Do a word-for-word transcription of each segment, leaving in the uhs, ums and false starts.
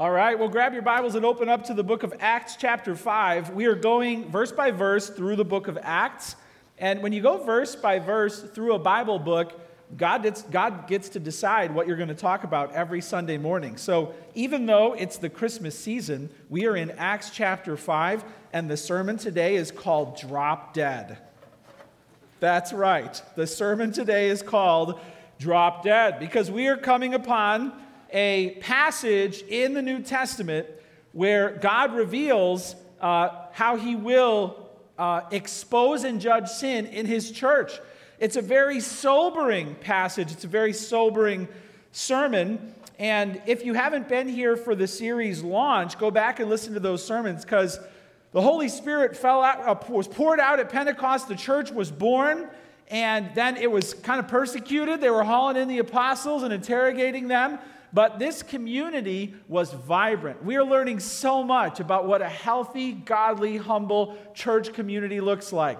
All right, well, grab your Bibles and open up to the book of Acts chapter five. We are going verse by verse through the book of Acts. And when you go verse by verse through a Bible book, God gets, God gets to decide what you're going to talk about every Sunday morning. So even though it's the Christmas season, we are in Acts chapter five, and the sermon today is called Drop Dead. That's right. The sermon today is called Drop Dead because we are coming upon a passage in the New Testament where God reveals uh, how he will uh, expose and judge sin in his church. It's a very sobering passage. It's a very sobering sermon. And if you haven't been here for the series launch, go back and listen to those sermons because the Holy Spirit fell out, was poured out at Pentecost. The church was born. And then it was kind of persecuted. They were hauling in the apostles and interrogating them. But this community was vibrant. We are learning so much about what a healthy, godly, humble church community looks like.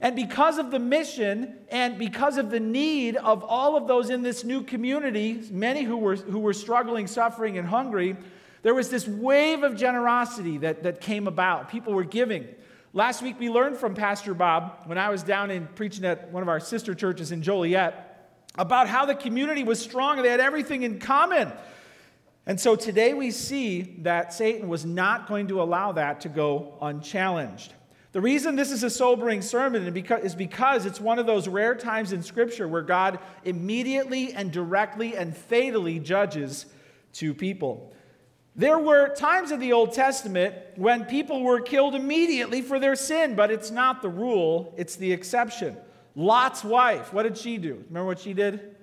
And because of the mission and because of the need of all of those in this new community, many who were who were struggling, suffering, and hungry, there was this wave of generosity that, that came about. People were giving. Last week we learned from Pastor Bob, when I was down in preaching at one of our sister churches in Joliet, about how the community was strong. They had everything in common. And so today we see that Satan was not going to allow that to go unchallenged. The reason this is a sobering sermon is because it's one of those rare times in Scripture where God immediately and directly and fatally judges two people. There were times in the Old Testament when people were killed immediately for their sin, but it's not the rule, it's the exception. Lot's wife, what did she do? Remember what she did?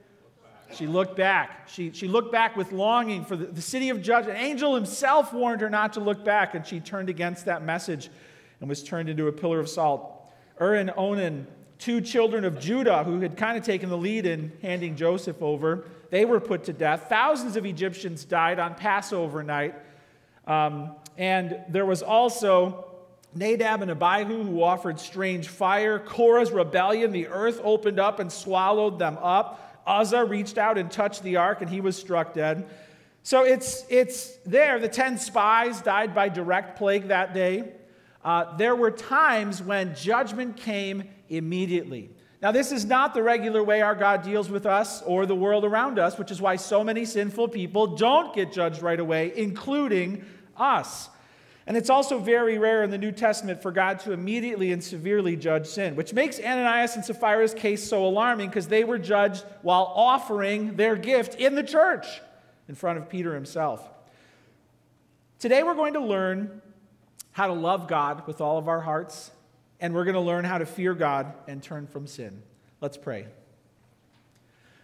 She looked back. She, she looked back with longing for the, the city of judgment. An angel himself warned her not to look back, and she turned against that message and was turned into a pillar of salt. Ur and Onan, two children of Judah who had kind of taken the lead in handing Joseph over, they were put to death. Thousands of Egyptians died on Passover night. Um, and there was also Nadab and Abihu, who offered strange fire. Korah's rebellion, the earth opened up and swallowed them up. Uzzah reached out and touched the ark, and he was struck dead. So it's it's there. The ten spies died by direct plague that day. Uh, there were times when judgment came immediately. Now, this is not the regular way our God deals with us or the world around us, which is why so many sinful people don't get judged right away, including us. And it's also very rare in the New Testament for God to immediately and severely judge sin, which makes Ananias and Sapphira's case so alarming because they were judged while offering their gift in the church in front of Peter himself. Today we're going to learn how to love God with all of our hearts, and we're going to learn how to fear God and turn from sin. Let's pray.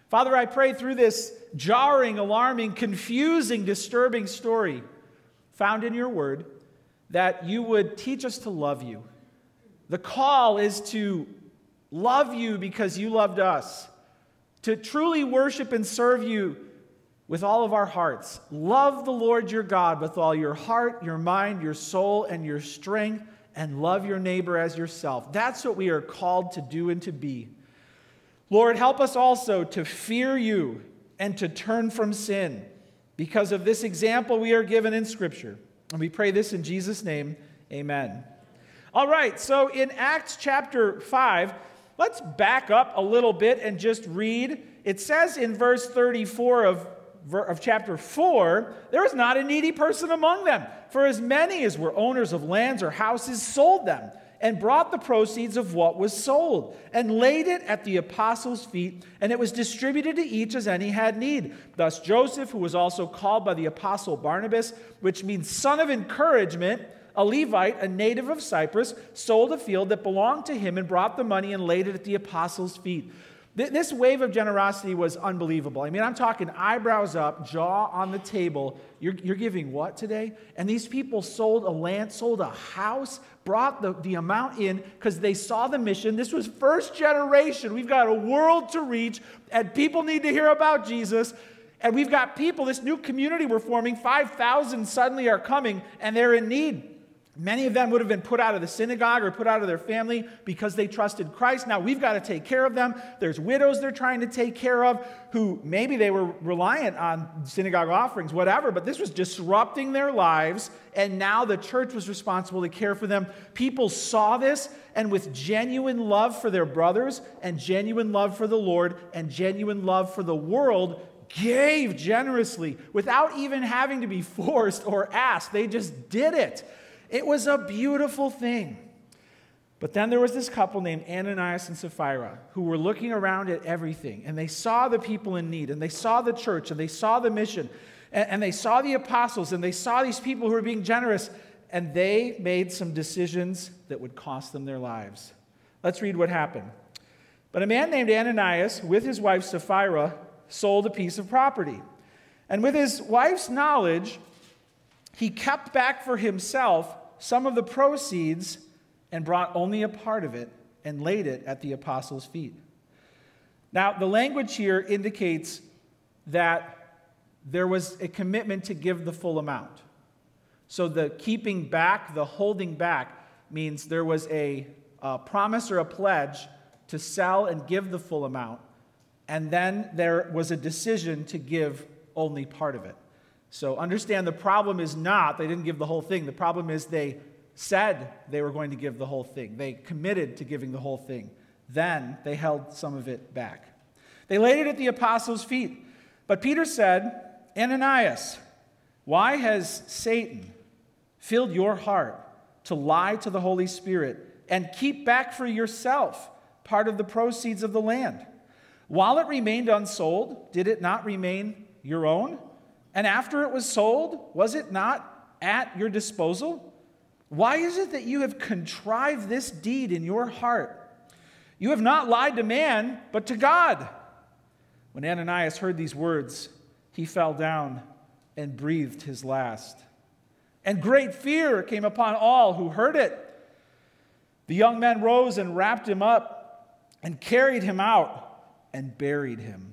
Father, I pray through this jarring, alarming, confusing, disturbing story found in your word, that you would teach us to love you. The call is to love you because you loved us, to truly worship and serve you with all of our hearts. Love the Lord your God with all your heart, your mind, your soul, and your strength, and love your neighbor as yourself. That's what we are called to do and to be. Lord, help us also to fear you and to turn from sin because of this example we are given in Scripture. And we pray this in Jesus' name, amen. All right, so in Acts chapter five, let's back up a little bit and just read. It says in verse thirty-four of, of chapter four, there was not a needy person among them, for as many as were owners of lands or houses sold them, and brought the proceeds of what was sold, and laid it at the apostles' feet, and it was distributed to each as any had need. Thus Joseph, who was also called by the apostle Barnabas, which means son of encouragement, a Levite, a native of Cyprus, sold a field that belonged to him and brought the money and laid it at the apostles' feet. This wave of generosity was unbelievable. I mean, I'm talking eyebrows up, jaw on the table. You're, you're giving what today? And these people sold a land, sold a house, brought the, the amount in because they saw the mission. This was first generation. We've got a world to reach, and people need to hear about Jesus. And we've got people, this new community we're forming, five thousand suddenly are coming, and they're in need. Many of them would have been put out of the synagogue or put out of their family because they trusted Christ. Now we've got to take care of them. There's widows they're trying to take care of who maybe they were reliant on synagogue offerings, whatever, but this was disrupting their lives, and now the church was responsible to care for them. People saw this, and with genuine love for their brothers and genuine love for the Lord and genuine love for the world, gave generously without even having to be forced or asked. They just did it. It was a beautiful thing. But then there was this couple named Ananias and Sapphira who were looking around at everything, and they saw the people in need, and they saw the church, and they saw the mission, and, and they saw the apostles, and they saw these people who were being generous, and they made some decisions that would cost them their lives. Let's read what happened. But a man named Ananias, with his wife Sapphira, sold a piece of property. And with his wife's knowledge, he kept back for himself some of the proceeds and brought only a part of it and laid it at the apostles' feet. Now, the language here indicates that there was a commitment to give the full amount. So the keeping back, the holding back, means there was a, a promise or a pledge to sell and give the full amount, and then there was a decision to give only part of it. So understand, the problem is not they didn't give the whole thing. The problem is they said they were going to give the whole thing. They committed to giving the whole thing. Then they held some of it back. They laid it at the apostles' feet. But Peter said, "Ananias, why has Satan filled your heart to lie to the Holy Spirit and keep back for yourself part of the proceeds of the land? While it remained unsold, did it not remain your own? And after it was sold, was it not at your disposal? Why is it that you have contrived this deed in your heart? You have not lied to man, but to God." When Ananias heard these words, he fell down and breathed his last. And great fear came upon all who heard it. The young men rose and wrapped him up and carried him out and buried him.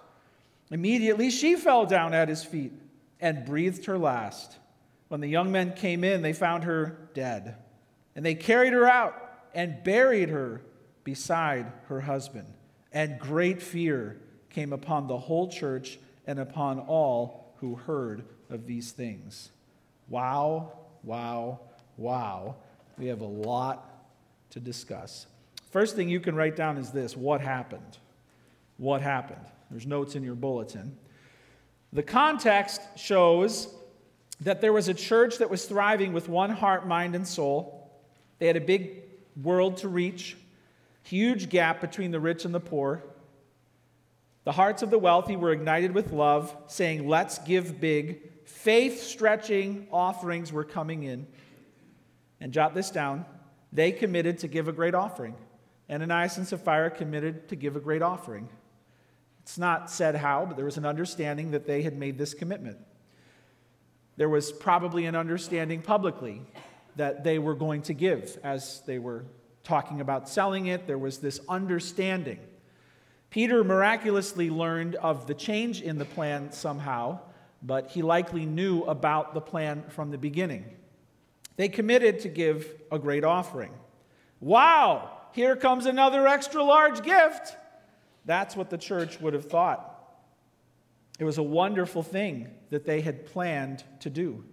Immediately she fell down at his feet and breathed her last. When the young men came in, they found her dead. And they carried her out and buried her beside her husband. And great fear came upon the whole church and upon all who heard of these things. Wow, wow, wow. We have a lot to discuss. First thing you can write down is this: what happened? What happened? There's notes in your bulletin. The context shows that there was a church that was thriving with one heart, mind, and soul. They had a big world to reach, huge gap between the rich and the poor. The hearts of the wealthy were ignited with love, saying, "Let's give big." Faith-stretching offerings were coming in. And jot this down: they committed to give a great offering. Ananias and Sapphira committed to give a great offering. It's not said how, but there was an understanding that they had made this commitment. There was probably an understanding publicly that they were going to give. As they were talking about selling it, there was this understanding. Peter miraculously learned of the change in the plan somehow, but he likely knew about the plan from the beginning. They committed to give a great offering. Wow! Here comes another extra large gift. That's what the church would have thought. It was a wonderful thing that they had planned to do.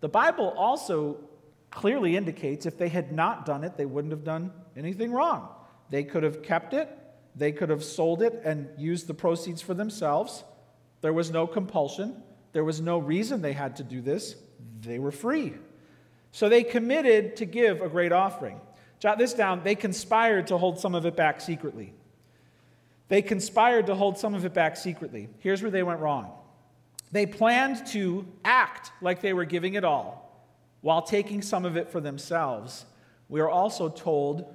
The Bible also clearly indicates if they had not done it, they wouldn't have done anything wrong. They could have kept it. They could have sold it and used the proceeds for themselves. There was no compulsion. There was no reason they had to do this. They were free. So they committed to give a great offering. Jot this down: they conspired to hold some of it back secretly. They conspired to hold some of it back secretly. Here's where they went wrong. They planned to act like they were giving it all, while taking some of it for themselves. We are also told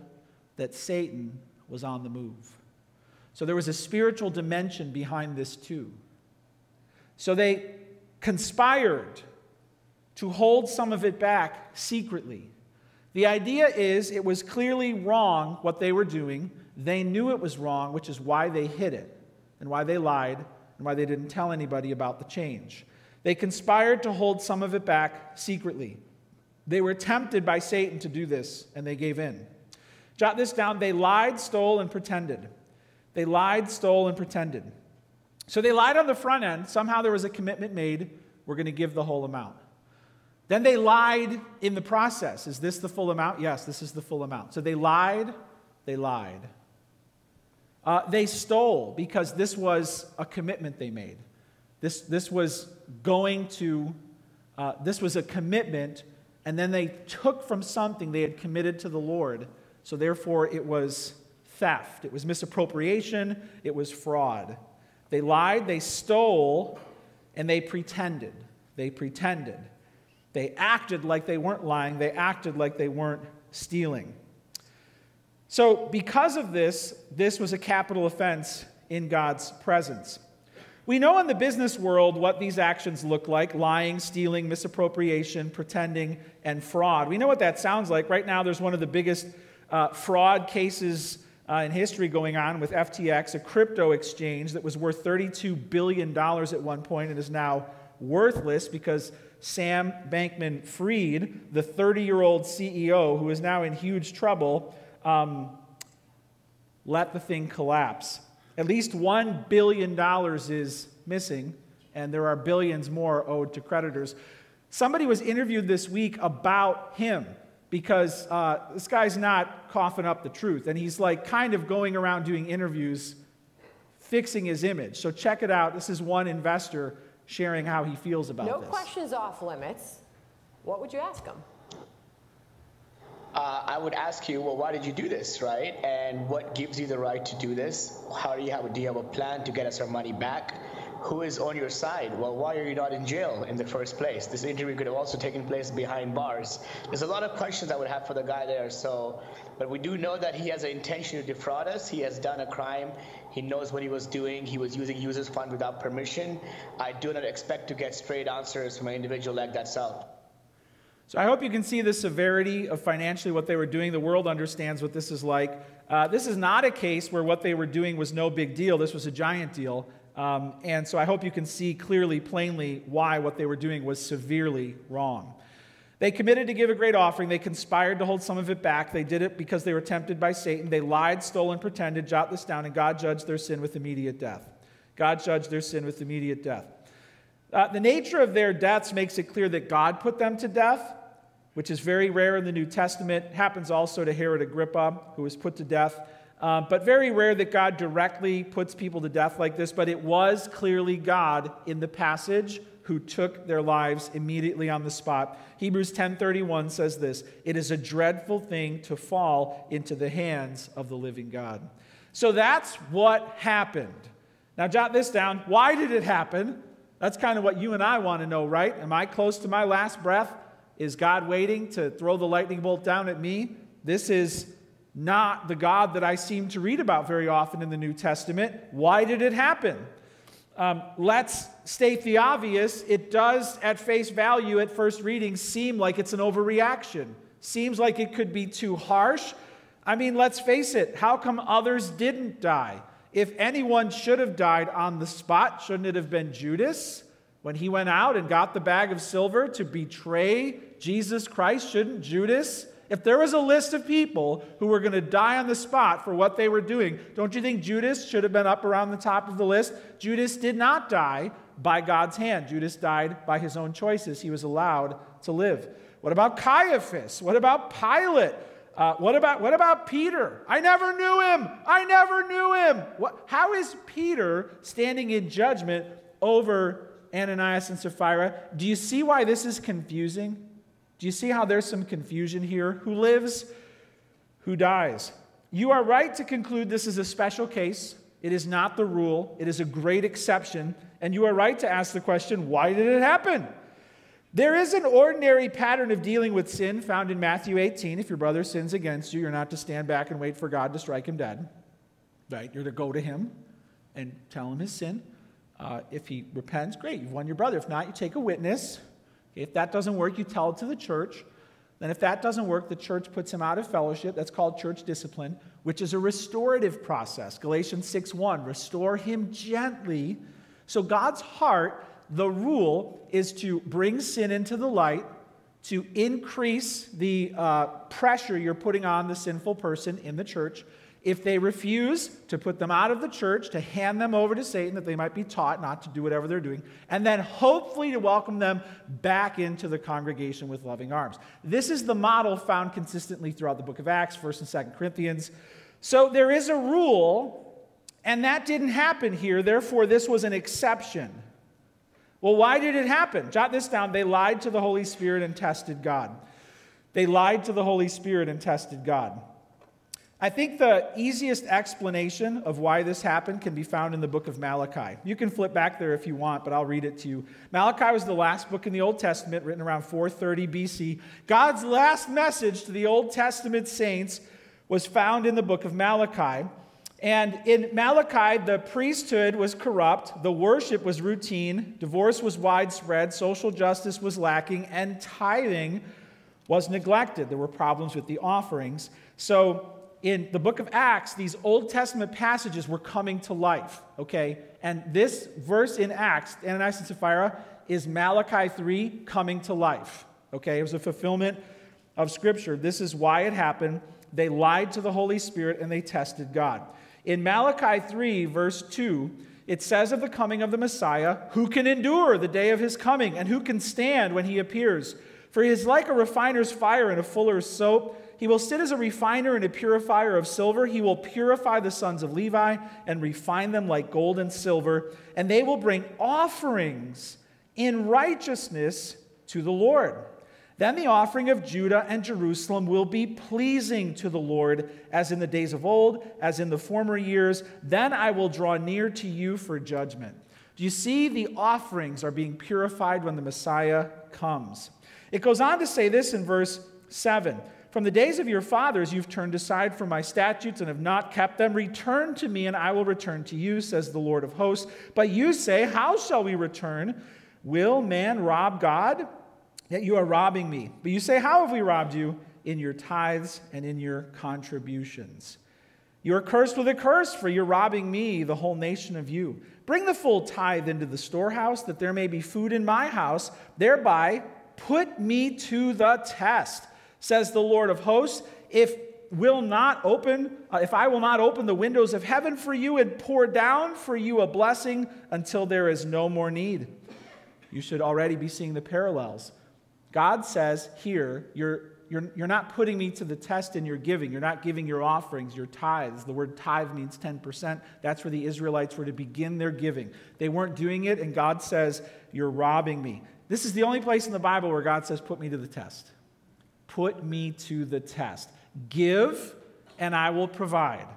that Satan was on the move. So there was a spiritual dimension behind this too. So they conspired to hold some of it back secretly. The idea is it was clearly wrong what they were doing. They knew it was wrong, which is why they hid it and why they lied and why they didn't tell anybody about the change. They conspired to hold some of it back secretly. They were tempted by Satan to do this, and they gave in. Jot this down. They lied, stole, and pretended. They lied, stole, and pretended. So they lied on the front end. Somehow there was a commitment made. We're going to give the whole amount. Then they lied in the process. Is this the full amount? Yes, this is the full amount. So they lied. They lied. Uh, they stole because this was a commitment they made. This, this was going to, uh, this was a commitment, and then they took from something they had committed to the Lord. So therefore, it was theft. It was misappropriation. It was fraud. They lied, they stole, and they pretended. They pretended. They acted like they weren't lying. They acted like they weren't stealing. So because of this, this was a capital offense in God's presence. We know in the business world what these actions look like: lying, stealing, misappropriation, pretending, and fraud. We know what that sounds like. Right now, there's one of the biggest uh, fraud cases uh, in history going on with F T X, a crypto exchange that was worth thirty-two billion dollars at one point and is now worthless because Sam Bankman-Fried, the thirty-year-old C E O who is now in huge trouble, um, let the thing collapse. At least one billion dollars is missing, and there are billions more owed to creditors. Somebody was interviewed this week about him because uh, this guy's not coughing up the truth, and he's like kind of going around doing interviews, fixing his image. So check it out. This is one investor sharing how he feels about no this. No questions off limits. What would you ask him? Uh, I would ask you, well, why did you do this, right? And what gives you the right to do this? How do you have a, do you have a plan to get us our money back? Who is on your side? Well, why are you not in jail in the first place? This interview could have also taken place behind bars. There's a lot of questions I would have for the guy there. So, but we do know that he has an intention to defraud us. He has done a crime. He knows what he was doing. He was using users' fund without permission. I do not expect to get straight answers from an individual like that self. So I hope you can see the severity of financially what they were doing. The world understands what this is like. Uh, this is not a case where what they were doing was no big deal. This was a giant deal. Um, and so I hope you can see clearly, plainly, why what they were doing was severely wrong. They committed to give a great offering. They conspired to hold some of it back. They did it because they were tempted by Satan. They lied, stole, and pretended. Jot this down. And God judged their sin with immediate death. God judged their sin with immediate death. Uh, the nature of their deaths makes it clear that God put them to death, which is very rare in the New Testament. It happens also to Herod Agrippa, who was put to death. Uh, but very rare that God directly puts people to death like this. But it was clearly God in the passage who took their lives immediately on the spot. Hebrews ten thirty-one says this: "It is a dreadful thing to fall into the hands of the living God." So that's what happened. Now jot this down. Why did it happen? That's kind of what you and I want to know, right? Am I close to my last breath? Is God waiting to throw the lightning bolt down at me? This is not the God that I seem to read about very often in the New Testament. Why did it happen? Um, let's state the obvious. It does, at face value, at first reading, seem like it's an overreaction. Seems like it could be too harsh. I mean, let's face it. How come others didn't die? If anyone should have died on the spot, shouldn't it have been Judas? When he went out and got the bag of silver to betray Jesus Christ, shouldn't Judas? If there was a list of people who were going to die on the spot for what they were doing, don't you think Judas should have been up around the top of the list? Judas did not die by God's hand. Judas died by his own choices. He was allowed to live. What about Caiaphas? What about Pilate? Uh, what about what about Peter? I never knew him. I never knew him. What, how is Peter standing in judgment over Ananias and Sapphira? Do you see why this is confusing? Do you see how there's some confusion here? Who lives? Who dies? You are right to conclude this is a special case. It is not the rule. It is a great exception. And you are right to ask the question, why did it happen? There is an ordinary pattern of dealing with sin found in Matthew eighteen. If your brother sins against you, you're not to stand back and wait for God to strike him dead. Right? You're to go to him and tell him his sin. Uh, if he repents, great, you've won your brother. If not, you take a witness. If that doesn't work, you tell it to the church. Then if that doesn't work, the church puts him out of fellowship. That's called church discipline, which is a restorative process. Galatians six one, restore him gently. So God's heart, the rule, is to bring sin into the light, to increase the uh, pressure you're putting on the sinful person in the church. If they refuse, to put them out of the church, to hand them over to Satan, that they might be taught not to do whatever they're doing, and then hopefully to welcome them back into the congregation with loving arms. This is the model found consistently throughout the book of Acts, First and Second Corinthians. So there is a rule, and that didn't happen here. Therefore, this was an exception. Well, why did it happen? Jot this down. They lied to the Holy Spirit and tested God. They lied to the Holy Spirit and tested God. I think the easiest explanation of why this happened can be found in the book of Malachi. You can flip back there if you want, but I'll read it to you. Malachi was the last book in the Old Testament, written around four thirty B C. God's last message to the Old Testament saints was found in the book of Malachi. And in Malachi, the priesthood was corrupt, the worship was routine, divorce was widespread, social justice was lacking, and tithing was neglected. There were problems with the offerings. So in the book of Acts, these Old Testament passages were coming to life, okay? And this verse in Acts, Ananias and Sapphira, is Malachi three coming to life, okay? It was a fulfillment of Scripture. This is why it happened. They lied to the Holy Spirit, and they tested God. In Malachi three, verse two, it says of the coming of the Messiah, who can endure the day of his coming, and who can stand when he appears? For he is like a refiner's fire and a fuller's soap. He will sit as a refiner and a purifier of silver. He will purify the sons of Levi and refine them like gold and silver. And they will bring offerings in righteousness to the Lord. Then the offering of Judah and Jerusalem will be pleasing to the Lord, as in the days of old, as in the former years. Then I will draw near to you for judgment. Do you see? The offerings are being purified when the Messiah comes. It goes on to say this in verse seven. From the days of your fathers you've turned aside from my statutes and have not kept them. Return to me, and I will return to you, says the Lord of hosts. But you say, how shall we return? Will man rob God? Yet you are robbing me. But you say, how have we robbed you? In your tithes and in your contributions. You are cursed with a curse, for you're robbing me, the whole nation of you. Bring the full tithe into the storehouse, that there may be food in my house. Thereby put me to the test, says the Lord of hosts, if will not open, uh, if I will not open the windows of heaven for you and pour down for you a blessing until there is no more need. You should already be seeing the parallels. God says here, you're, you're, you're not putting me to the test in your giving. You're not giving your offerings, your tithes. The word tithe means ten percent. That's where the Israelites were to begin their giving. They weren't doing it, and God says, you're robbing me. This is the only place in the Bible where God says, put me to the test. Put me to the test. Give, and I will provide.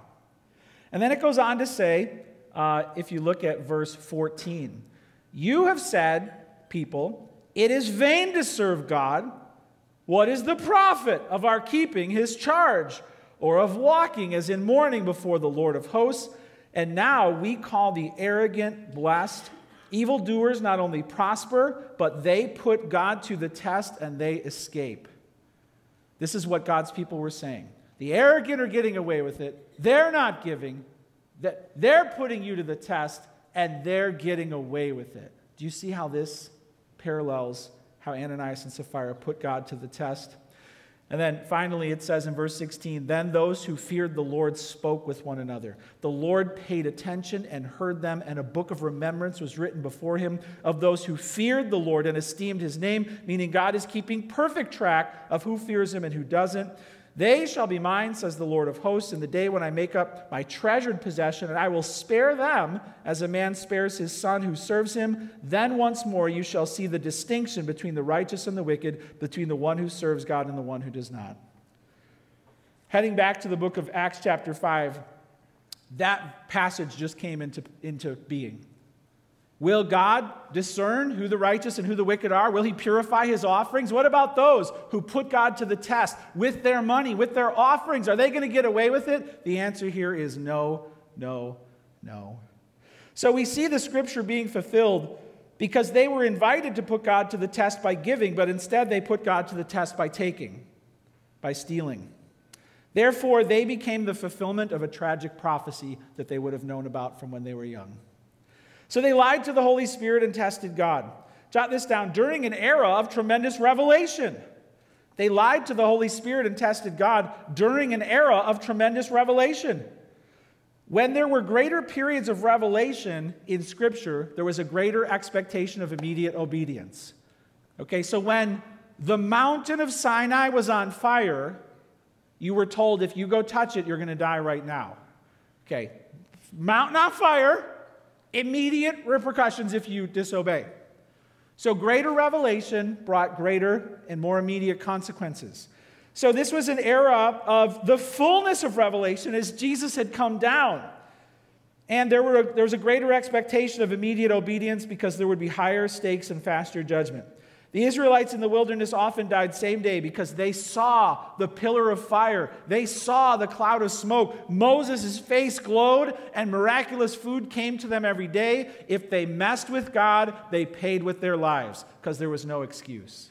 And then it goes on to say, uh, if you look at verse fourteen, you have said, people, it is vain to serve God. What is the profit of our keeping his charge, or of walking as in mourning before the Lord of hosts? And now we call the arrogant blessed. Evildoers not only prosper, but they put God to the test and they escape. This is what God's people were saying. The arrogant are getting away with it. They're not giving. They're putting you to the test, and they're getting away with it. Do you see how this parallels how Ananias and Sapphira put God to the test? And then finally it says in verse sixteen, then those who feared the Lord spoke with one another. The Lord paid attention and heard them, and a book of remembrance was written before him of those who feared the Lord and esteemed his name, meaning God is keeping perfect track of who fears him and who doesn't. They shall be mine, says the Lord of hosts, in the day when I make up my treasured possession, and I will spare them as a man spares his son who serves him. Then once more you shall see the distinction between the righteous and the wicked, between the one who serves God and the one who does not. Heading back to the book of Acts chapter five, that passage just came into, into being. Will God discern who the righteous and who the wicked are? Will he purify his offerings? What about those who put God to the test with their money, with their offerings? Are they going to get away with it? The answer here is no, no, no. So we see the scripture being fulfilled because they were invited to put God to the test by giving, but instead they put God to the test by taking, by stealing. Therefore, they became the fulfillment of a tragic prophecy that they would have known about from when they were young. So they lied to the Holy Spirit and tested God. Jot this down. During an era of tremendous revelation. They lied to the Holy Spirit and tested God during an era of tremendous revelation. When there were greater periods of revelation in Scripture, there was a greater expectation of immediate obedience. Okay, so when the mountain of Sinai was on fire, you were told if you go touch it, you're going to die right now. Okay, mountain on fire, immediate repercussions if you disobey. So greater revelation brought greater and more immediate consequences. So this was an era of the fullness of revelation as Jesus had come down. And there were there was a greater expectation of immediate obedience because there would be higher stakes and faster judgment. The Israelites in the wilderness often died same day because they saw the pillar of fire. They saw the cloud of smoke. Moses' face glowed, and miraculous food came to them every day. If they messed with God, they paid with their lives because there was no excuse.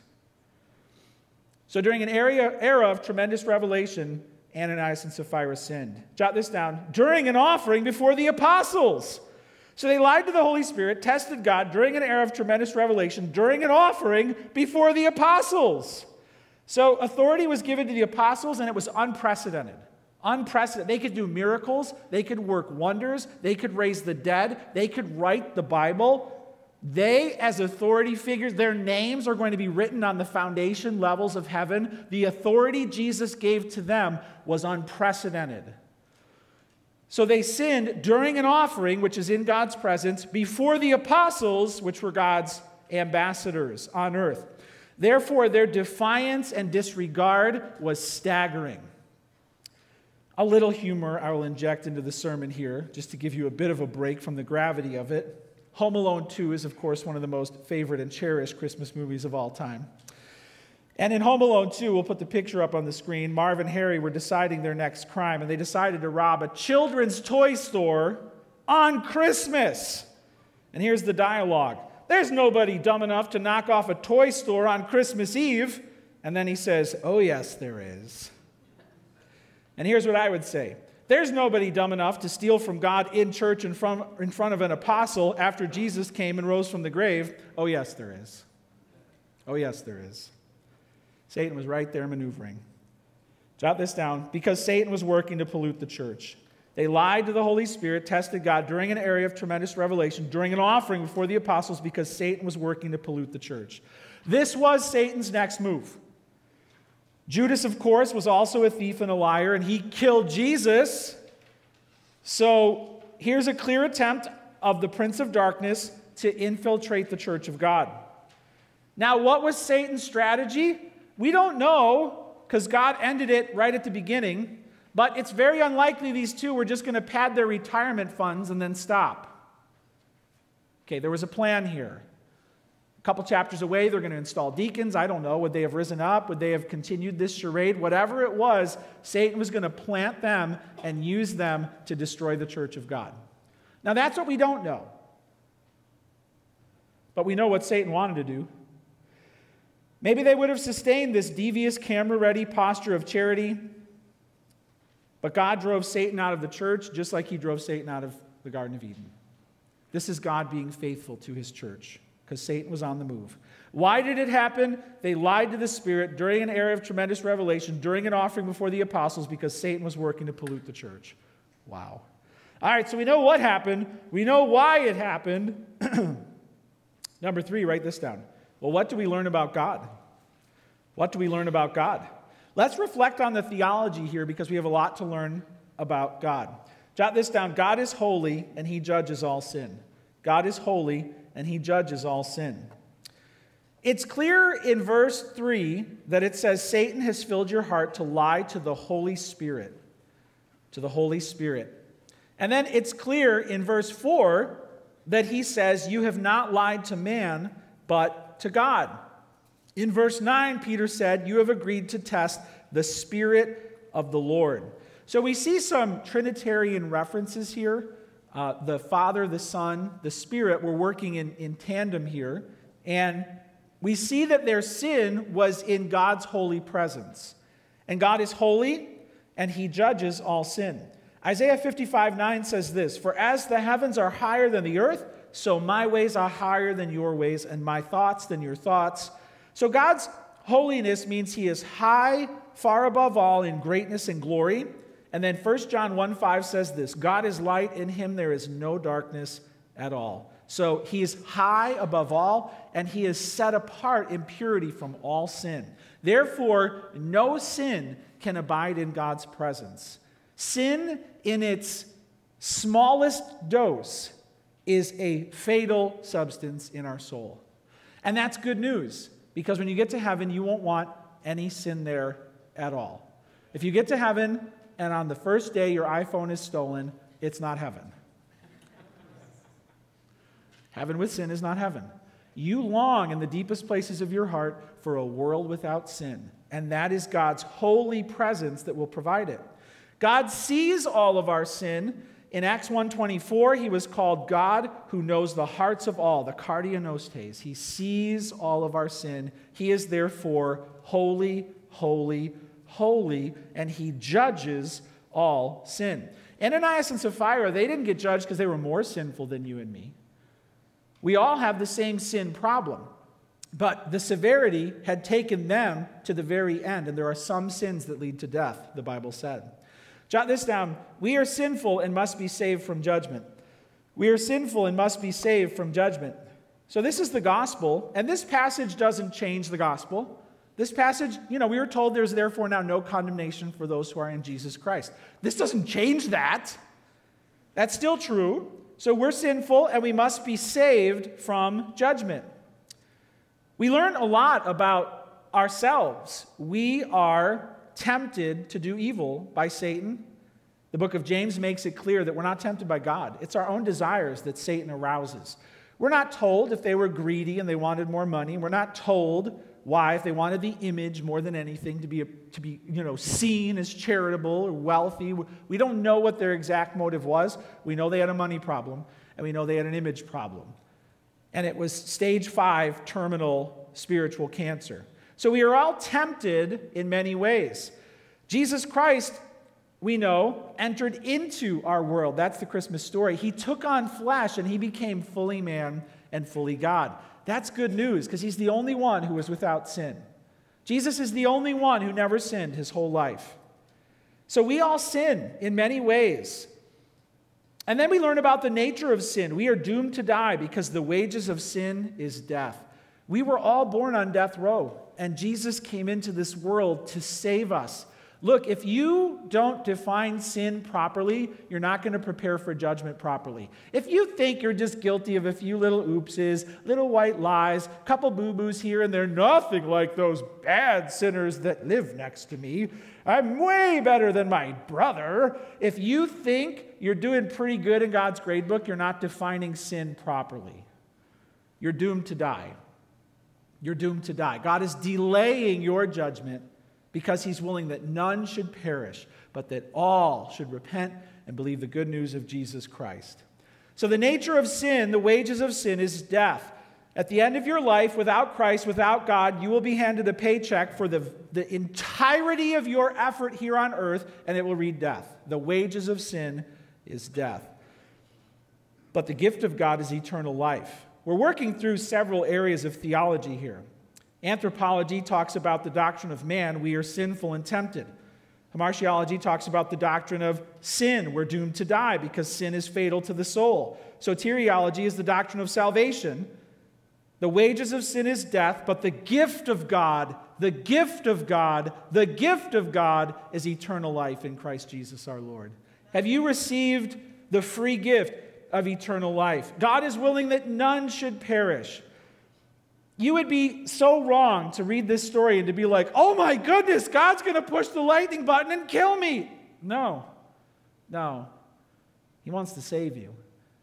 So during an era of tremendous revelation, Ananias and Sapphira sinned. Jot this down. During an offering before the apostles. So they lied to the Holy Spirit, tested God during an era of tremendous revelation, during an offering before the apostles. So authority was given to the apostles, and it was unprecedented. Unprecedented. They could do miracles. They could work wonders. They could raise the dead. They could write the Bible. They, as authority figures, their names are going to be written on the foundation levels of heaven. The authority Jesus gave to them was unprecedented. So they sinned during an offering, which is in God's presence, before the apostles, which were God's ambassadors on earth. Therefore, their defiance and disregard was staggering. A little humor I will inject into the sermon here, just to give you a bit of a break from the gravity of it. Home Alone two is, of course, one of the most favorite and cherished Christmas movies of all time. And in Home Alone two, we'll put the picture up on the screen, Marv and Harry were deciding their next crime, and they decided to rob a children's toy store on Christmas. And here's the dialogue. There's nobody dumb enough to knock off a toy store on Christmas Eve. And then he says, oh, yes, there is. And here's what I would say. There's nobody dumb enough to steal from God in church in front, in front of an apostle after Jesus came and rose from the grave. Oh, yes, there is. Oh, yes, there is. Satan was right there maneuvering. Jot this down. Because Satan was working to pollute the church. They lied to the Holy Spirit, tested God during an era of tremendous revelation, during an offering before the apostles, because Satan was working to pollute the church. This was Satan's next move. Judas, of course, was also a thief and a liar, and he killed Jesus. So here's a clear attempt of the Prince of Darkness to infiltrate the church of God. Now, what was Satan's strategy? We don't know, because God ended it right at the beginning, but it's very unlikely these two were just going to pad their retirement funds and then stop. Okay, there was a plan here. A couple chapters away, they're going to install deacons. I don't know. Would they have risen up? Would they have continued this charade? Whatever it was, Satan was going to plant them and use them to destroy the church of God. Now, that's what we don't know. But we know what Satan wanted to do. Maybe they would have sustained this devious, camera-ready posture of charity, but God drove Satan out of the church just like he drove Satan out of the Garden of Eden. This is God being faithful to his church, because Satan was on the move. Why did it happen? They lied to the Spirit during an era of tremendous revelation, during an offering before the apostles, because Satan was working to pollute the church. Wow. All right, so we know what happened. We know why it happened. Number three, write this down. Well, what do we learn about God? What do we learn about God? Let's reflect on the theology here because we have a lot to learn about God. Jot this down. God is holy and he judges all sin. God is holy and he judges all sin. It's clear in verse three that it says, Satan has filled your heart to lie to the Holy Spirit. To the Holy Spirit. And then it's clear in verse four that he says, you have not lied to man, but to God. In verse nine, Peter said, you have agreed to test the Spirit of the Lord. So we see some Trinitarian references here. Uh, the Father, the Son, the Spirit were working in, in tandem here. And we see that their sin was in God's holy presence. And God is holy, and he judges all sin. Isaiah fifty-five nine says this, for as the heavens are higher than the earth, so my ways are higher than your ways, and my thoughts than your thoughts. So God's holiness means he is high, far above all, in greatness and glory. And then First John one five says this, God is light, in him there is no darkness at all. So he is high above all, and he is set apart in purity from all sin. Therefore, no sin can abide in God's presence. Sin in its smallest dose is a fatal substance in our soul. And that's good news, because when you get to heaven, you won't want any sin there at all. If you get to heaven and on the first day your iPhone is stolen, it's not heaven. Heaven with sin is not heaven. You long in the deepest places of your heart for a world without sin, and that is God's holy presence that will provide it. God sees all of our sin. In Acts one twenty-four, he was called God who knows the hearts of all, the cardianostes. He sees all of our sin. He is therefore holy, holy, holy, and he judges all sin. Ananias and Sapphira, they didn't get judged because they were more sinful than you and me. We all have the same sin problem, but the severity had taken them to the very end, and there are some sins that lead to death, the Bible said. Jot this down. We are sinful and must be saved from judgment. We are sinful and must be saved from judgment. So this is the gospel, and this passage doesn't change the gospel. This passage, you know, we were told there's therefore now no condemnation for those who are in Jesus Christ. This doesn't change that. That's still true. So we're sinful, and we must be saved from judgment. We learn a lot about ourselves. We are tempted to do evil by Satan. The book of James makes it clear that we're not tempted by God. It's our own desires that Satan arouses. We're not told if they were greedy and they wanted more money. We're not told why, if they wanted the image more than anything, to be to be you know seen as charitable or wealthy. We don't know what their exact motive was. We know they had a money problem, and we know they had an image problem. And it was stage five terminal spiritual cancer. So we are all tempted in many ways. Jesus Christ, we know, entered into our world. That's the Christmas story. He took on flesh, and he became fully man and fully God. That's good news, because he's the only one who was without sin. Jesus is the only one who never sinned his whole life. So we all sin in many ways. And then we learn about the nature of sin. We are doomed to die because the wages of sin is death. We were all born on death row, and Jesus came into this world to save us. Look, if you don't define sin properly, you're not going to prepare for judgment properly. If you think you're just guilty of a few little oopses, little white lies, a couple boo-boos here and there, nothing like those bad sinners that live next to me, I'm way better than my brother. If you think you're doing pretty good in God's grade book, you're not defining sin properly. You're doomed to die. You're doomed to die. God is delaying your judgment because he's willing that none should perish, but that all should repent and believe the good news of Jesus Christ. So the nature of sin, the wages of sin, is death. At the end of your life, without Christ, without God, you will be handed a paycheck for the, the entirety of your effort here on earth, and it will read death. The wages of sin is death. But the gift of God is eternal life. We're working through several areas of theology here. Anthropology talks about the doctrine of man. We are sinful and tempted. Hamartiology talks about the doctrine of sin. We're doomed to die because sin is fatal to the soul. Soteriology is the doctrine of salvation. The wages of sin is death, but the gift of God, the gift of God, the gift of God is eternal life in Christ Jesus our Lord. Have you received the free gift of eternal life? God is willing that none should perish. You would be so wrong to read this story and to be like, oh my goodness, God's going to push the lightning button and kill me. No, no. He wants to save you.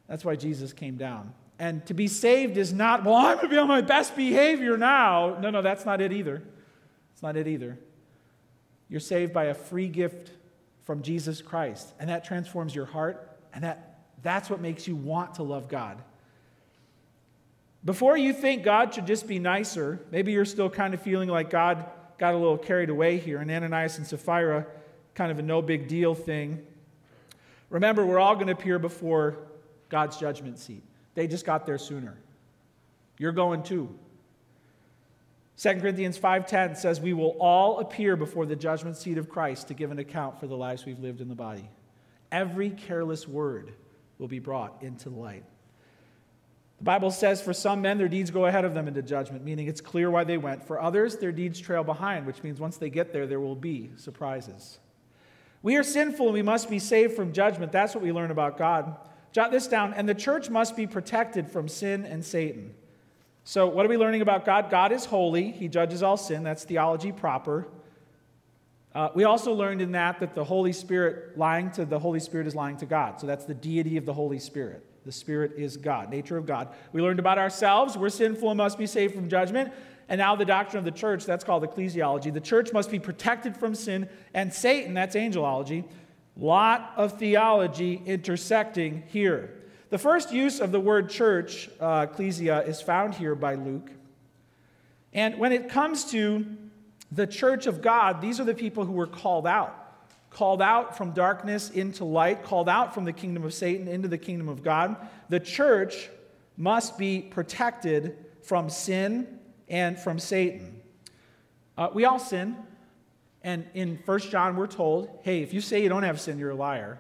That's why Jesus came down. And to be saved is not, well, I'm going to be on my best behavior now. No, no, that's not it either. That's not it either. You're saved by a free gift from Jesus Christ. And that transforms your heart. And that that's what makes you want to love God. Before you think God should just be nicer, maybe you're still kind of feeling like God got a little carried away here. And Ananias and Sapphira, kind of a no big deal thing. Remember, we're all going to appear before God's judgment seat. They just got there sooner. You're going too. Second Corinthians five ten says, we will all appear before the judgment seat of Christ to give an account for the lives we've lived in the body. Every careless word will be brought into the light. The Bible says, for some men, their deeds go ahead of them into judgment, meaning it's clear why they went. For others, their deeds trail behind, which means once they get there, there will be surprises. We are sinful and we must be saved from judgment. That's what we learn about God. Jot this down. And the church must be protected from sin and Satan. So what are we learning about God? God is holy. He judges all sin. That's theology proper. Uh, we also learned in that that the Holy Spirit, lying to the Holy Spirit is lying to God. So that's the deity of the Holy Spirit. The Spirit is God, nature of God. We learned about ourselves. We're sinful and must be saved from judgment. And now the doctrine of the church, that's called ecclesiology. The church must be protected from sin and Satan, that's angelology. Lot of theology intersecting here. The first use of the word church, uh, ecclesia, is found here by Luke. And when it comes to the church of God, these are the people who were called out. Called out from darkness into light, called out from the kingdom of Satan into the kingdom of God. The church must be protected from sin and from Satan. Uh, we all sin, and in First John we're told, hey, if you say you don't have sin, you're a liar.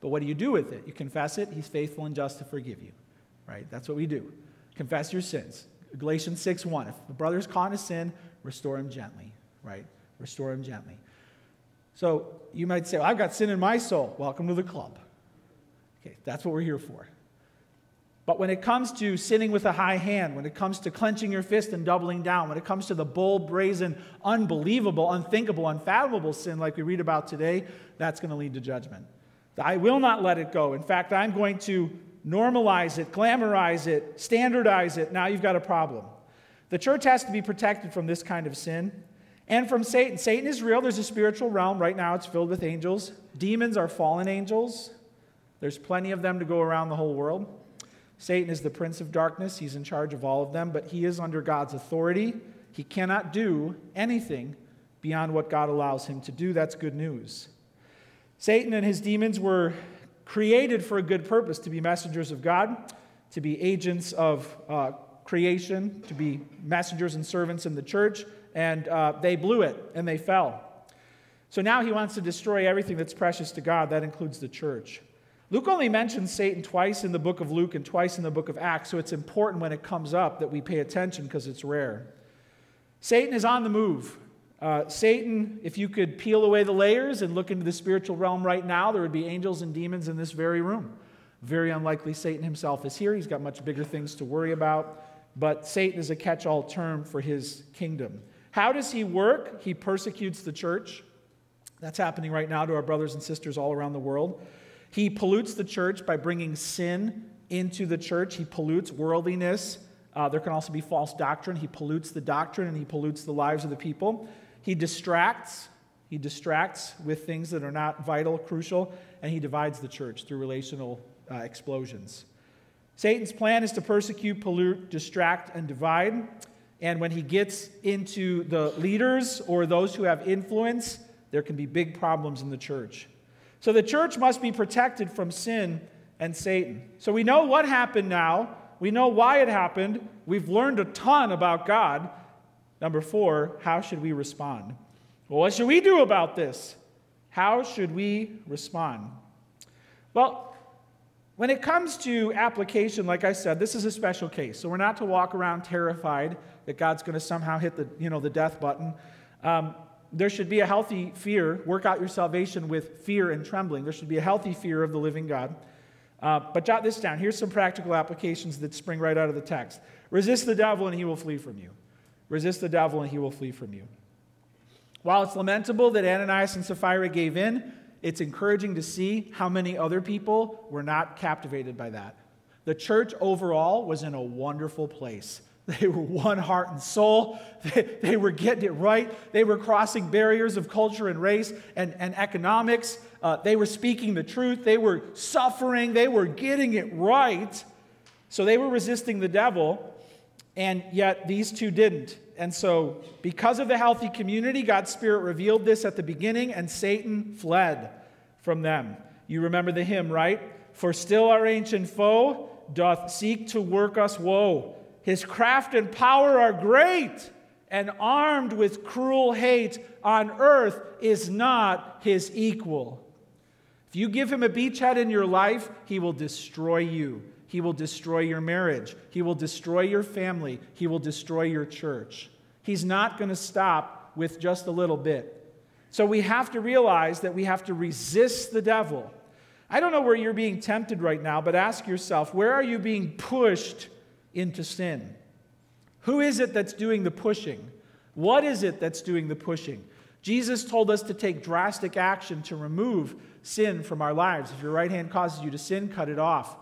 But what do you do with it? You confess it, he's faithful and just to forgive you. Right? That's what we do. Confess your sins. Galatians six one, if the brother's caught in a sin, restore him gently. Right? Restore him gently. So you might say, well, I've got sin in my soul. Welcome to the club. Okay, that's what we're here for. But when it comes to sinning with a high hand, when it comes to clenching your fist and doubling down, when it comes to the bold, brazen, unbelievable, unthinkable, unfathomable sin like we read about today, that's going to lead to judgment. I will not let it go. In fact, I'm going to normalize it, glamorize it, standardize it. Now you've got a problem. The church has to be protected from this kind of sin. And from Satan. Satan is real. There's a spiritual realm. Right now it's filled with angels. Demons are fallen angels. There's plenty of them to go around the whole world. Satan is the prince of darkness. He's in charge of all of them, but he is under God's authority. He cannot do anything beyond what God allows him to do. That's good news. Satan and his demons were created for a good purpose, to be messengers of God, to be agents of uh, creation, to be messengers and servants in the church. And uh, they blew it, and they fell. So now he wants to destroy everything that's precious to God. That includes the church. Luke only mentions Satan twice in the book of Luke and twice in the book of Acts, so it's important when it comes up that we pay attention because it's rare. Satan is on the move. Uh, Satan, if you could peel away the layers and look into the spiritual realm right now, there would be angels and demons in this very room. Very unlikely Satan himself is here. He's got much bigger things to worry about. But Satan is a catch-all term for his kingdom. How does he work? He persecutes the church. That's happening right now to our brothers and sisters all around the world. He pollutes the church by bringing sin into the church. He pollutes worldliness. Uh, there can also be false doctrine. He pollutes the doctrine and he pollutes the lives of the people. He distracts. He distracts with things that are not vital, crucial, and he divides the church through relational uh, explosions. Satan's plan is to persecute, pollute, distract, and divide. And when he gets into the leaders or those who have influence, there can be big problems in the church. So the church must be protected from sin and Satan. So we know what happened now. We know why it happened. We've learned a ton about God. Number four, how should we respond? Well, what should we do about this? How should we respond? Well, when it comes to application, like I said, this is a special case. So we're not to walk around terrified that God's going to somehow hit the, you know, the death button. Um, there should be a healthy fear. Work out your salvation with fear and trembling. There should be a healthy fear of the living God. Uh, but jot this down. Here's some practical applications that spring right out of the text. Resist the devil and he will flee from you. Resist the devil and he will flee from you. While it's lamentable that Ananias and Sapphira gave in, it's encouraging to see how many other people were not captivated by that. The church overall was in a wonderful place. They were one heart and soul. They, they were getting it right. They were crossing barriers of culture and race and, and economics. Uh, they were speaking the truth. They were suffering. They were getting it right. So they were resisting the devil, and yet these two didn't. And so because of the healthy community, God's Spirit revealed this at the beginning, and Satan fled from them. You remember the hymn, right? For still our ancient foe doth seek to work us woe. His craft and power are great, and armed with cruel hate on earth is not his equal. If you give him a beachhead in your life, he will destroy you. He will destroy your marriage. He will destroy your family. He will destroy your church. He's not going to stop with just a little bit. So we have to realize that we have to resist the devil. I don't know where you're being tempted right now, but ask yourself, where are you being pushed into sin? Who is it that's doing the pushing? What is it that's doing the pushing? Jesus told us to take drastic action to remove sin from our lives. If your right hand causes you to sin, cut it off.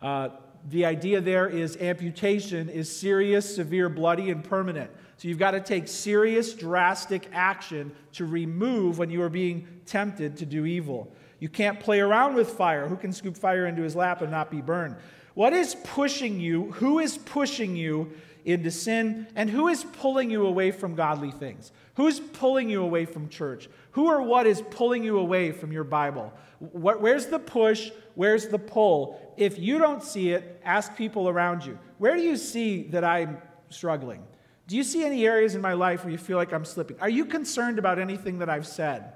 Uh, the idea there is amputation is serious, severe, bloody, and permanent. So you've got to take serious, drastic action to remove when you are being tempted to do evil. You can't play around with fire. Who can scoop fire into his lap and not be burned? What is pushing you? Who is pushing you into sin? And who is pulling you away from godly things? Who's pulling you away from church? Who or what is pulling you away from your Bible? Where's the push? Where's the pull? If you don't see it, ask people around you. Where do you see that I'm struggling? Do you see any areas in my life where you feel like I'm slipping? Are you concerned about anything that I've said?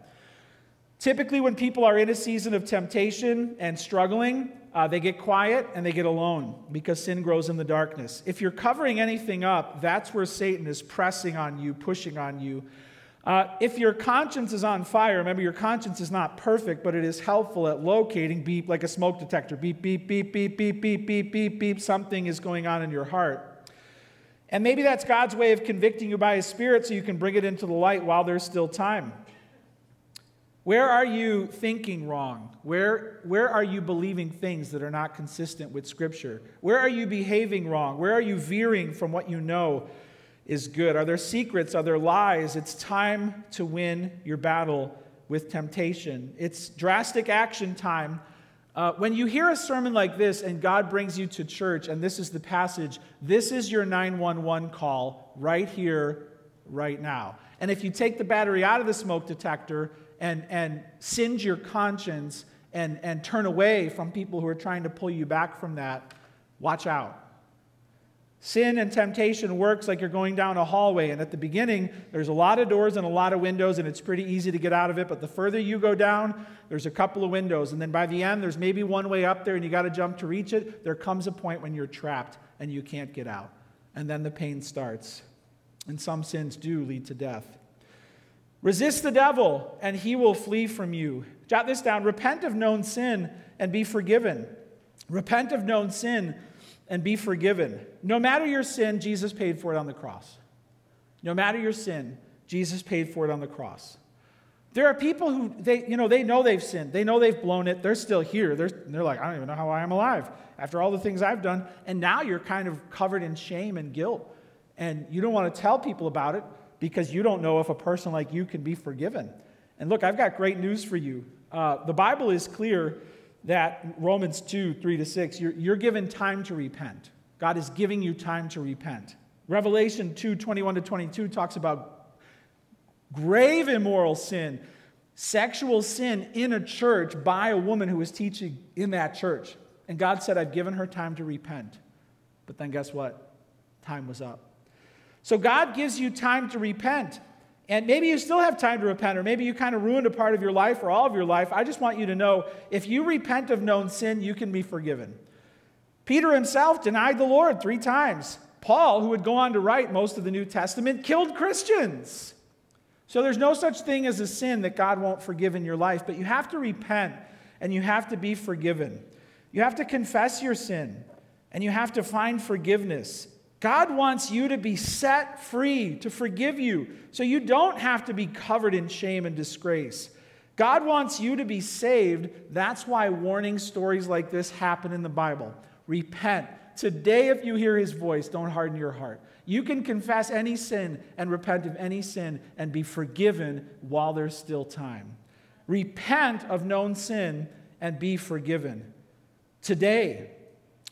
Typically, when people are in a season of temptation and struggling, Uh, they get quiet and they get alone because sin grows in the darkness. If you're covering anything up, that's where Satan is pressing on you, pushing on you. Uh, if your conscience is on fire, remember your conscience is not perfect, but it is helpful at locating, beep, like a smoke detector. Beep, beep, beep, beep, beep, beep, beep, beep, beep. Something is going on in your heart. And maybe that's God's way of convicting you by His Spirit so you can bring it into the light while there's still time. Where are you thinking wrong? Where, where are you believing things that are not consistent with Scripture? Where are you behaving wrong? Where are you veering from what you know is good? Are there secrets? Are there lies? It's time to win your battle with temptation. It's drastic action time. Uh, when you hear a sermon like this and God brings you to church, and this is the passage, this is your nine one one call right here, right now. And if you take the battery out of the smoke detector, And, and singe your conscience and, and turn away from people who are trying to pull you back from that, watch out. Sin and temptation works like you're going down a hallway, and at the beginning, there's a lot of doors and a lot of windows, and it's pretty easy to get out of it, but the further you go down, there's a couple of windows, and then by the end, there's maybe one way up there, and you got to jump to reach it. There comes a point when you're trapped and you can't get out, and then the pain starts, and some sins do lead to death. Resist the devil, and he will flee from you. Jot this down. Repent of known sin and be forgiven. Repent of known sin and be forgiven. No matter your sin, Jesus paid for it on the cross. No matter your sin, Jesus paid for it on the cross. There are people who, they, you know, they know they've sinned. They know they've blown it. They're still here. They're, they're like, I don't even know how I am alive after all the things I've done. And now you're kind of covered in shame and guilt, and you don't want to tell people about it, because you don't know if a person like you can be forgiven. And look, I've got great news for you. Uh, the Bible is clear that Romans two, three to six, you're, you're given time to repent. God is giving you time to repent. Revelation two, twenty-one to twenty-two talks about grave immoral sin, sexual sin in a church by a woman who was teaching in that church. And God said, I've given her time to repent. But then guess what? Time was up. So God gives you time to repent. And maybe you still have time to repent, or maybe you kind of ruined a part of your life or all of your life. I just want you to know, if you repent of known sin, you can be forgiven. Peter himself denied the Lord three times. Paul, who would go on to write most of the New Testament, killed Christians. So there's no such thing as a sin that God won't forgive in your life, but you have to repent, and you have to be forgiven. You have to confess your sin, and you have to find forgiveness. God wants you to be set free, to forgive you, so you don't have to be covered in shame and disgrace. God wants you to be saved. That's why warning stories like this happen in the Bible. Repent. Today, if you hear his voice, don't harden your heart. You can confess any sin and repent of any sin and be forgiven while there's still time. Repent of known sin and be forgiven. Today,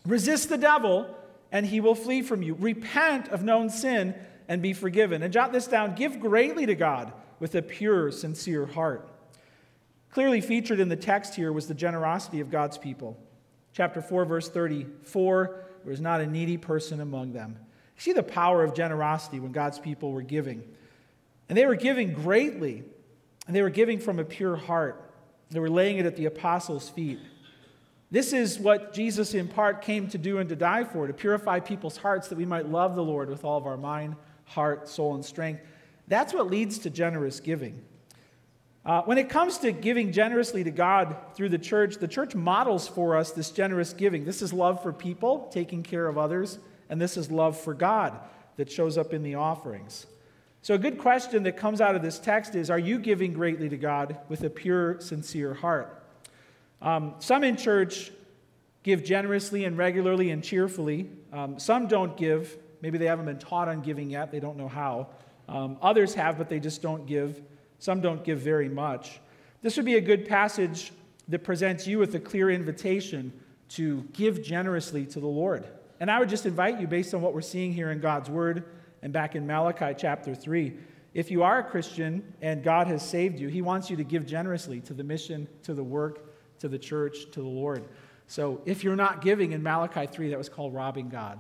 resist the devil and he will flee from you. Repent of known sin and be forgiven. And jot this down. Give greatly to God with a pure, sincere heart. Clearly featured in the text here was the generosity of God's people. Chapter four, verse thirty-four, there was not a needy person among them. See the power of generosity when God's people were giving. And they were giving greatly, and they were giving from a pure heart. They were laying it at the apostles' feet. This is what Jesus in part came to do and to die for, to purify people's hearts that we might love the Lord with all of our mind, heart, soul, and strength. That's what leads to generous giving. Uh, when it comes to giving generously to God through the church, the church models for us this generous giving. This is love for people, taking care of others, and this is love for God that shows up in the offerings. So a good question that comes out of this text is, are you giving greatly to God with a pure, sincere heart? Um, some in church give generously and regularly and cheerfully. Um, some don't give. Maybe they haven't been taught on giving yet. They don't know how. Um, others have, but they just don't give. Some don't give very much. This would be a good passage that presents you with a clear invitation to give generously to the Lord. And I would just invite you, based on what we're seeing here in God's Word and back in Malachi chapter three, if you are a Christian and God has saved you, He wants you to give generously to the mission, to the work, to the church, to the Lord. So if you're not giving in Malachi three, that was called robbing God.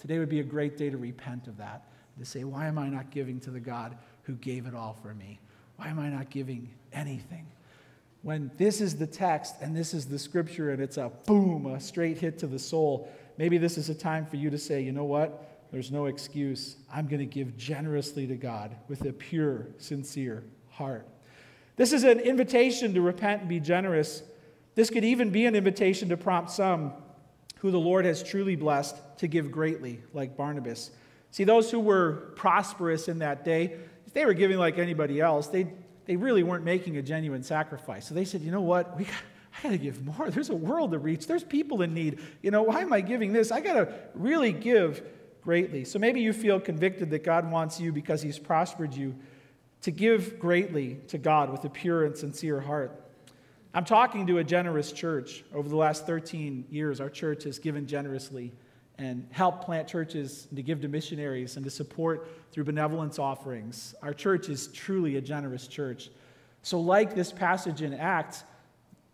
Today would be a great day to repent of that, to say, why am I not giving to the God who gave it all for me? Why am I not giving anything? When this is the text and this is the scripture and it's a boom, a straight hit to the soul, maybe this is a time for you to say, you know what? There's no excuse. I'm going to give generously to God with a pure, sincere heart. This is an invitation to repent and be generous. This could even be an invitation to prompt some who the Lord has truly blessed to give greatly, like Barnabas. See, those who were prosperous in that day, they were giving like anybody else. They they really weren't making a genuine sacrifice. So they said, you know what? We got, I got to give more. There's a world to reach. There's people in need. You know, why am I giving this? I got to really give greatly. So maybe you feel convicted that God wants you because He's prospered you to give greatly to God with a pure and sincere heart. I'm talking to a generous church. Over the last thirteen years, our church has given generously and help plant churches, and to give to missionaries, and to support through benevolence offerings. Our church is truly a generous church. So like this passage in Acts,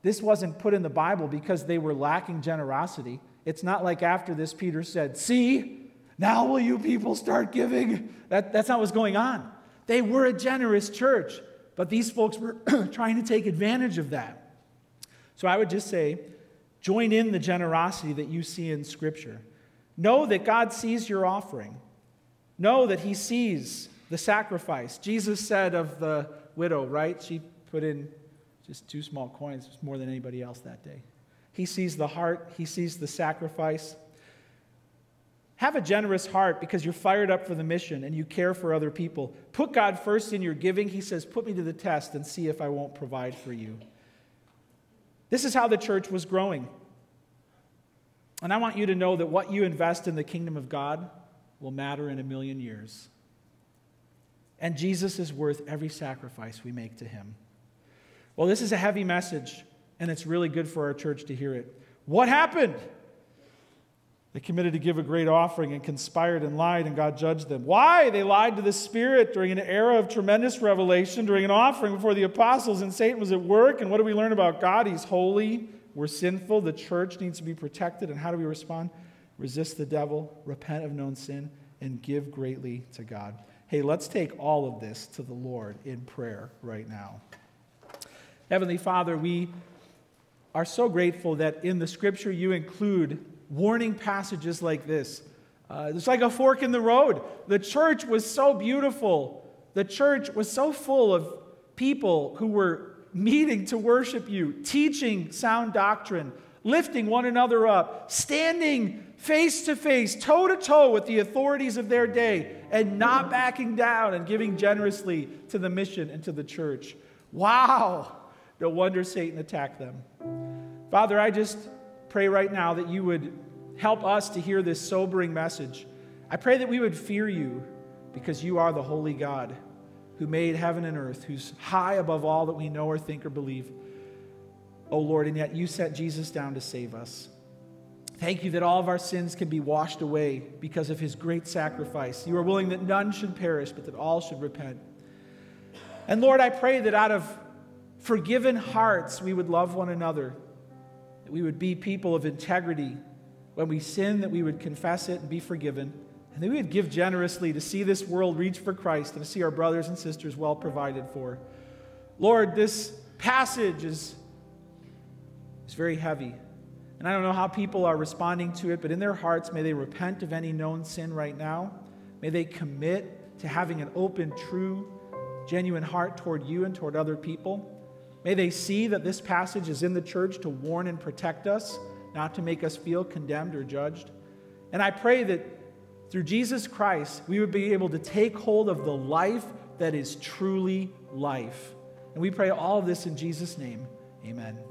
this wasn't put in the Bible because they were lacking generosity. It's not like after this, Peter said, see, now will you people start giving? That, that's not what's going on. They were a generous church, but these folks were trying to take advantage of that. So I would just say, join in the generosity that you see in Scripture. Know that God sees your offering. Know that He sees the sacrifice. Jesus said of the widow, right? She put in just two small coins, more than anybody else that day. He sees the heart. He sees the sacrifice. Have a generous heart because you're fired up for the mission and you care for other people. Put God first in your giving. He says, put me to the test and see if I won't provide for you. This is how the church was growing. And I want you to know that what you invest in the kingdom of God will matter in a million years. And Jesus is worth every sacrifice we make to Him. Well, this is a heavy message, and it's really good for our church to hear it. What happened? They committed to give a great offering and conspired and lied, and God judged them. Why? They lied to the Spirit during an era of tremendous revelation, during an offering before the apostles, and Satan was at work. And what do we learn about God? He's holy. We're sinful. The church needs to be protected. And how do we respond? Resist the devil, repent of known sin, and give greatly to God. Hey, let's take all of this to the Lord in prayer right now. Heavenly Father, we are so grateful that in the Scripture you include warning passages like this. Uh, it's like a fork in the road. The church was so beautiful. The church was so full of people who were meeting to worship you, teaching sound doctrine, lifting one another up, standing face to face, toe to toe with the authorities of their day, and not backing down and giving generously to the mission and to the church. Wow! No wonder Satan attacked them. Father, I just pray right now that you would help us to hear this sobering message. I pray that we would fear you because you are the holy God who made heaven and earth, who's high above all that we know or think or believe. Oh Lord, and yet you set Jesus down to save us. Thank you that all of our sins can be washed away because of his great sacrifice. You are willing that none should perish, but that all should repent. And Lord, I pray that out of forgiven hearts, we would love one another, that we would be people of integrity. When we sin, that we would confess it and be forgiven, and that we would give generously to see this world reach for Christ and to see our brothers and sisters well provided for. Lord, this passage is, is very heavy. And I don't know how people are responding to it, but in their hearts, may they repent of any known sin right now. May they commit to having an open, true, genuine heart toward you and toward other people. May they see that this passage is in the church to warn and protect us, not to make us feel condemned or judged. And I pray that through Jesus Christ, we would be able to take hold of the life that is truly life. And we pray all of this in Jesus' name. Amen.